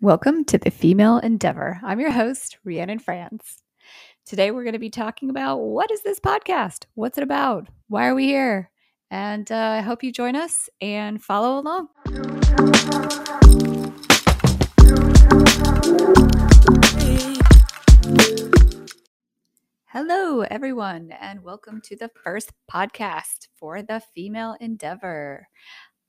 Welcome to The Female Endeavor. I'm your host, Rhiannon Franz. Today we're going to be talking about what is this podcast? What's it about? Why are we here? And I hope you join us and follow along. Hello, everyone, and welcome to the first podcast for The Female Endeavor.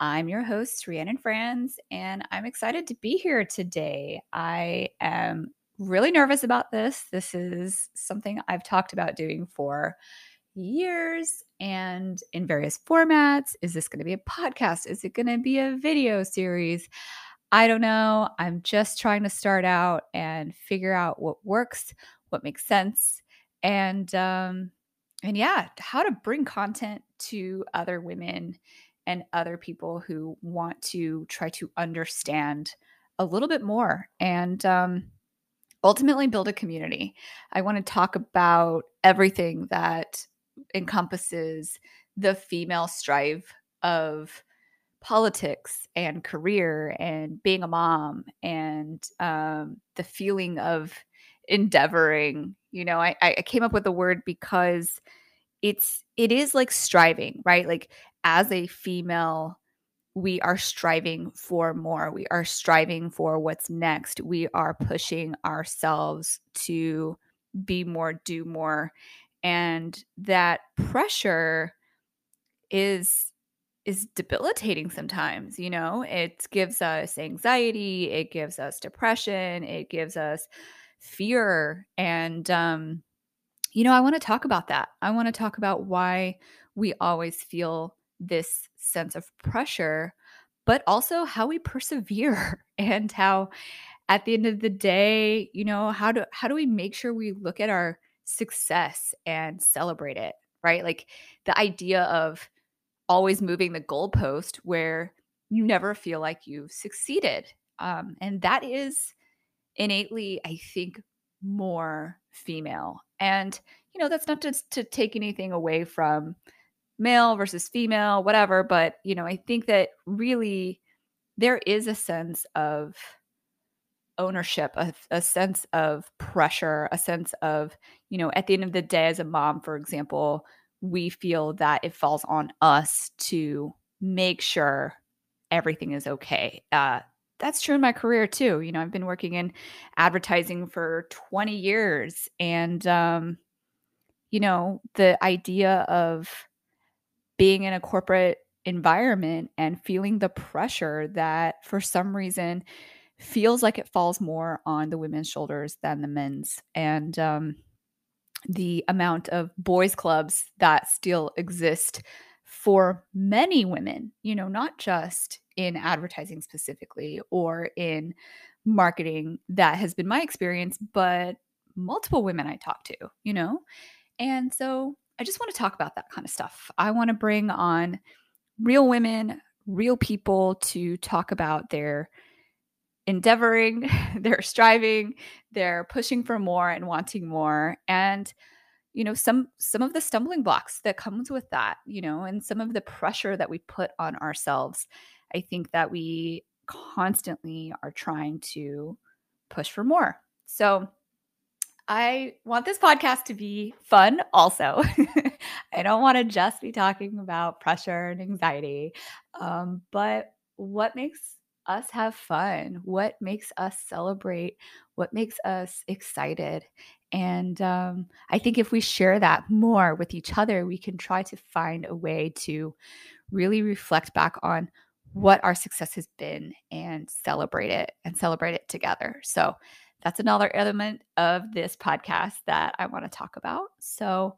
I'm your host, Rhiannon Franz, and I'm excited to be here today. I am really nervous about this. This is something I've talked about doing for years and in various formats. Is this going to be a podcast? Is it going to be a video series? I don't know. I'm just trying to start out and figure out what works, what makes sense, and how to bring content to other women and other people who want to try to understand a little bit more and ultimately build a community. I want to talk about everything that encompasses the female strife of politics and career and being a mom and the feeling of endeavoring. You know, I came up with the word because it is like striving, right? Like, as a female, we are striving for more. We are striving for what's next. We are pushing ourselves to be more, do more. And that pressure is debilitating sometimes, you know? It gives us anxiety. It gives us depression. It gives us fear. And, I want to talk about that. I want to talk about why we always feel this sense of pressure, but also how we persevere and how at the end of the day, you know, how do we make sure we look at our success and celebrate it, right? Like the idea of always moving the goalpost where you never feel like you've succeeded. And that is innately, I think, more female. And, you know, that's not just to take anything away from male versus female, whatever. But, you know, I think that really there is a sense of ownership, a sense of pressure, a sense of, you know, at the end of the day, as a mom, for example, we feel that it falls on us to make sure everything is okay. That's true in my career too. You know, I've been working in advertising for 20 years and, you know, the idea of being in a corporate environment and feeling the pressure that for some reason feels like it falls more on the women's shoulders than the men's. And the amount of boys' clubs that still exist for many women, you know, not just in advertising specifically or in marketing, that has been my experience, but multiple women I talk to, you know? And so I just want to talk about that kind of stuff. I want to bring on real women, real people to talk about their endeavoring, their striving, their pushing for more and wanting more. And, you know, some of the stumbling blocks that comes with that, you know, and some of the pressure that we put on ourselves. I think that we constantly are trying to push for more. So I want this podcast to be fun also. I don't want to just be talking about pressure and anxiety, but what makes us have fun? What makes us celebrate? What makes us excited? And I think if we share that more with each other, we can try to find a way to really reflect back on what our success has been and celebrate it together. So that's another element of this podcast that I want to talk about. So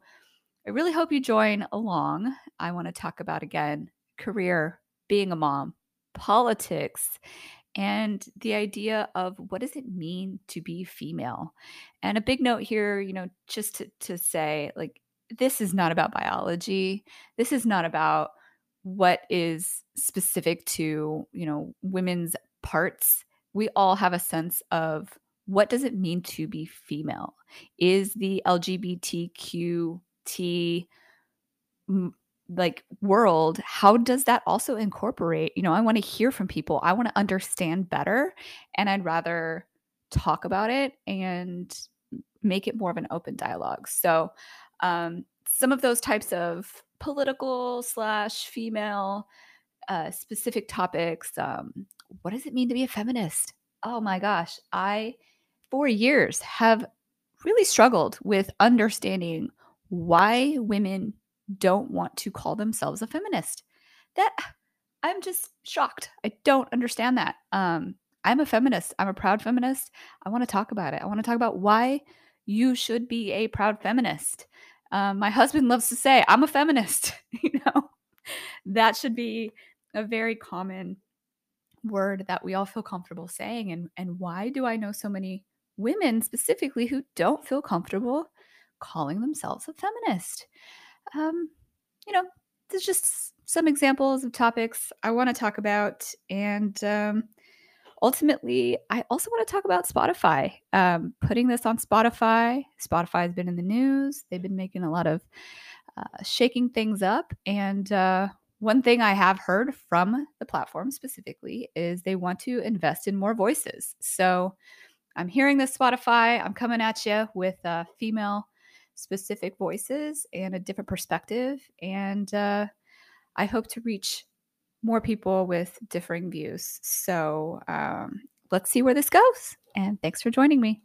I really hope you join along. I want to talk about, again, career, being a mom, politics, and the idea of what does it mean to be female? And a big note here, you know, just to say, like, this is not about biology. This is not about what is specific to, you know, women's parts. We all have a sense of what does it mean to be female? Is the LGBTQT like world, how does that also incorporate? You know, I want to hear from people. I want to understand better, and I'd rather talk about it and make it more of an open dialogue. So some of those types of political / female specific topics. What does it mean to be a feminist? Oh my gosh. I, for years, have really struggled with understanding why women don't want to call themselves a feminist. That I'm just shocked. I don't understand that. I'm a feminist. I'm a proud feminist. I want to talk about it. I want to talk about why you should be a proud feminist. My husband loves to say, I'm a feminist. You know, that should be a very common word that we all feel comfortable saying. And why do I know so many women specifically who don't feel comfortable calling themselves a feminist? You know, there's just some examples of topics I want to talk about. And ultimately, I also want to talk about Spotify. Putting this on Spotify. Spotify has been in the news. They've been making a lot of shaking things up. And one thing I have heard from the platform specifically is they want to invest in more voices. So I'm hearing this, Spotify. I'm coming at you with female-specific voices and a different perspective. And I hope to reach more people with differing views. So let's see where this goes. And thanks for joining me.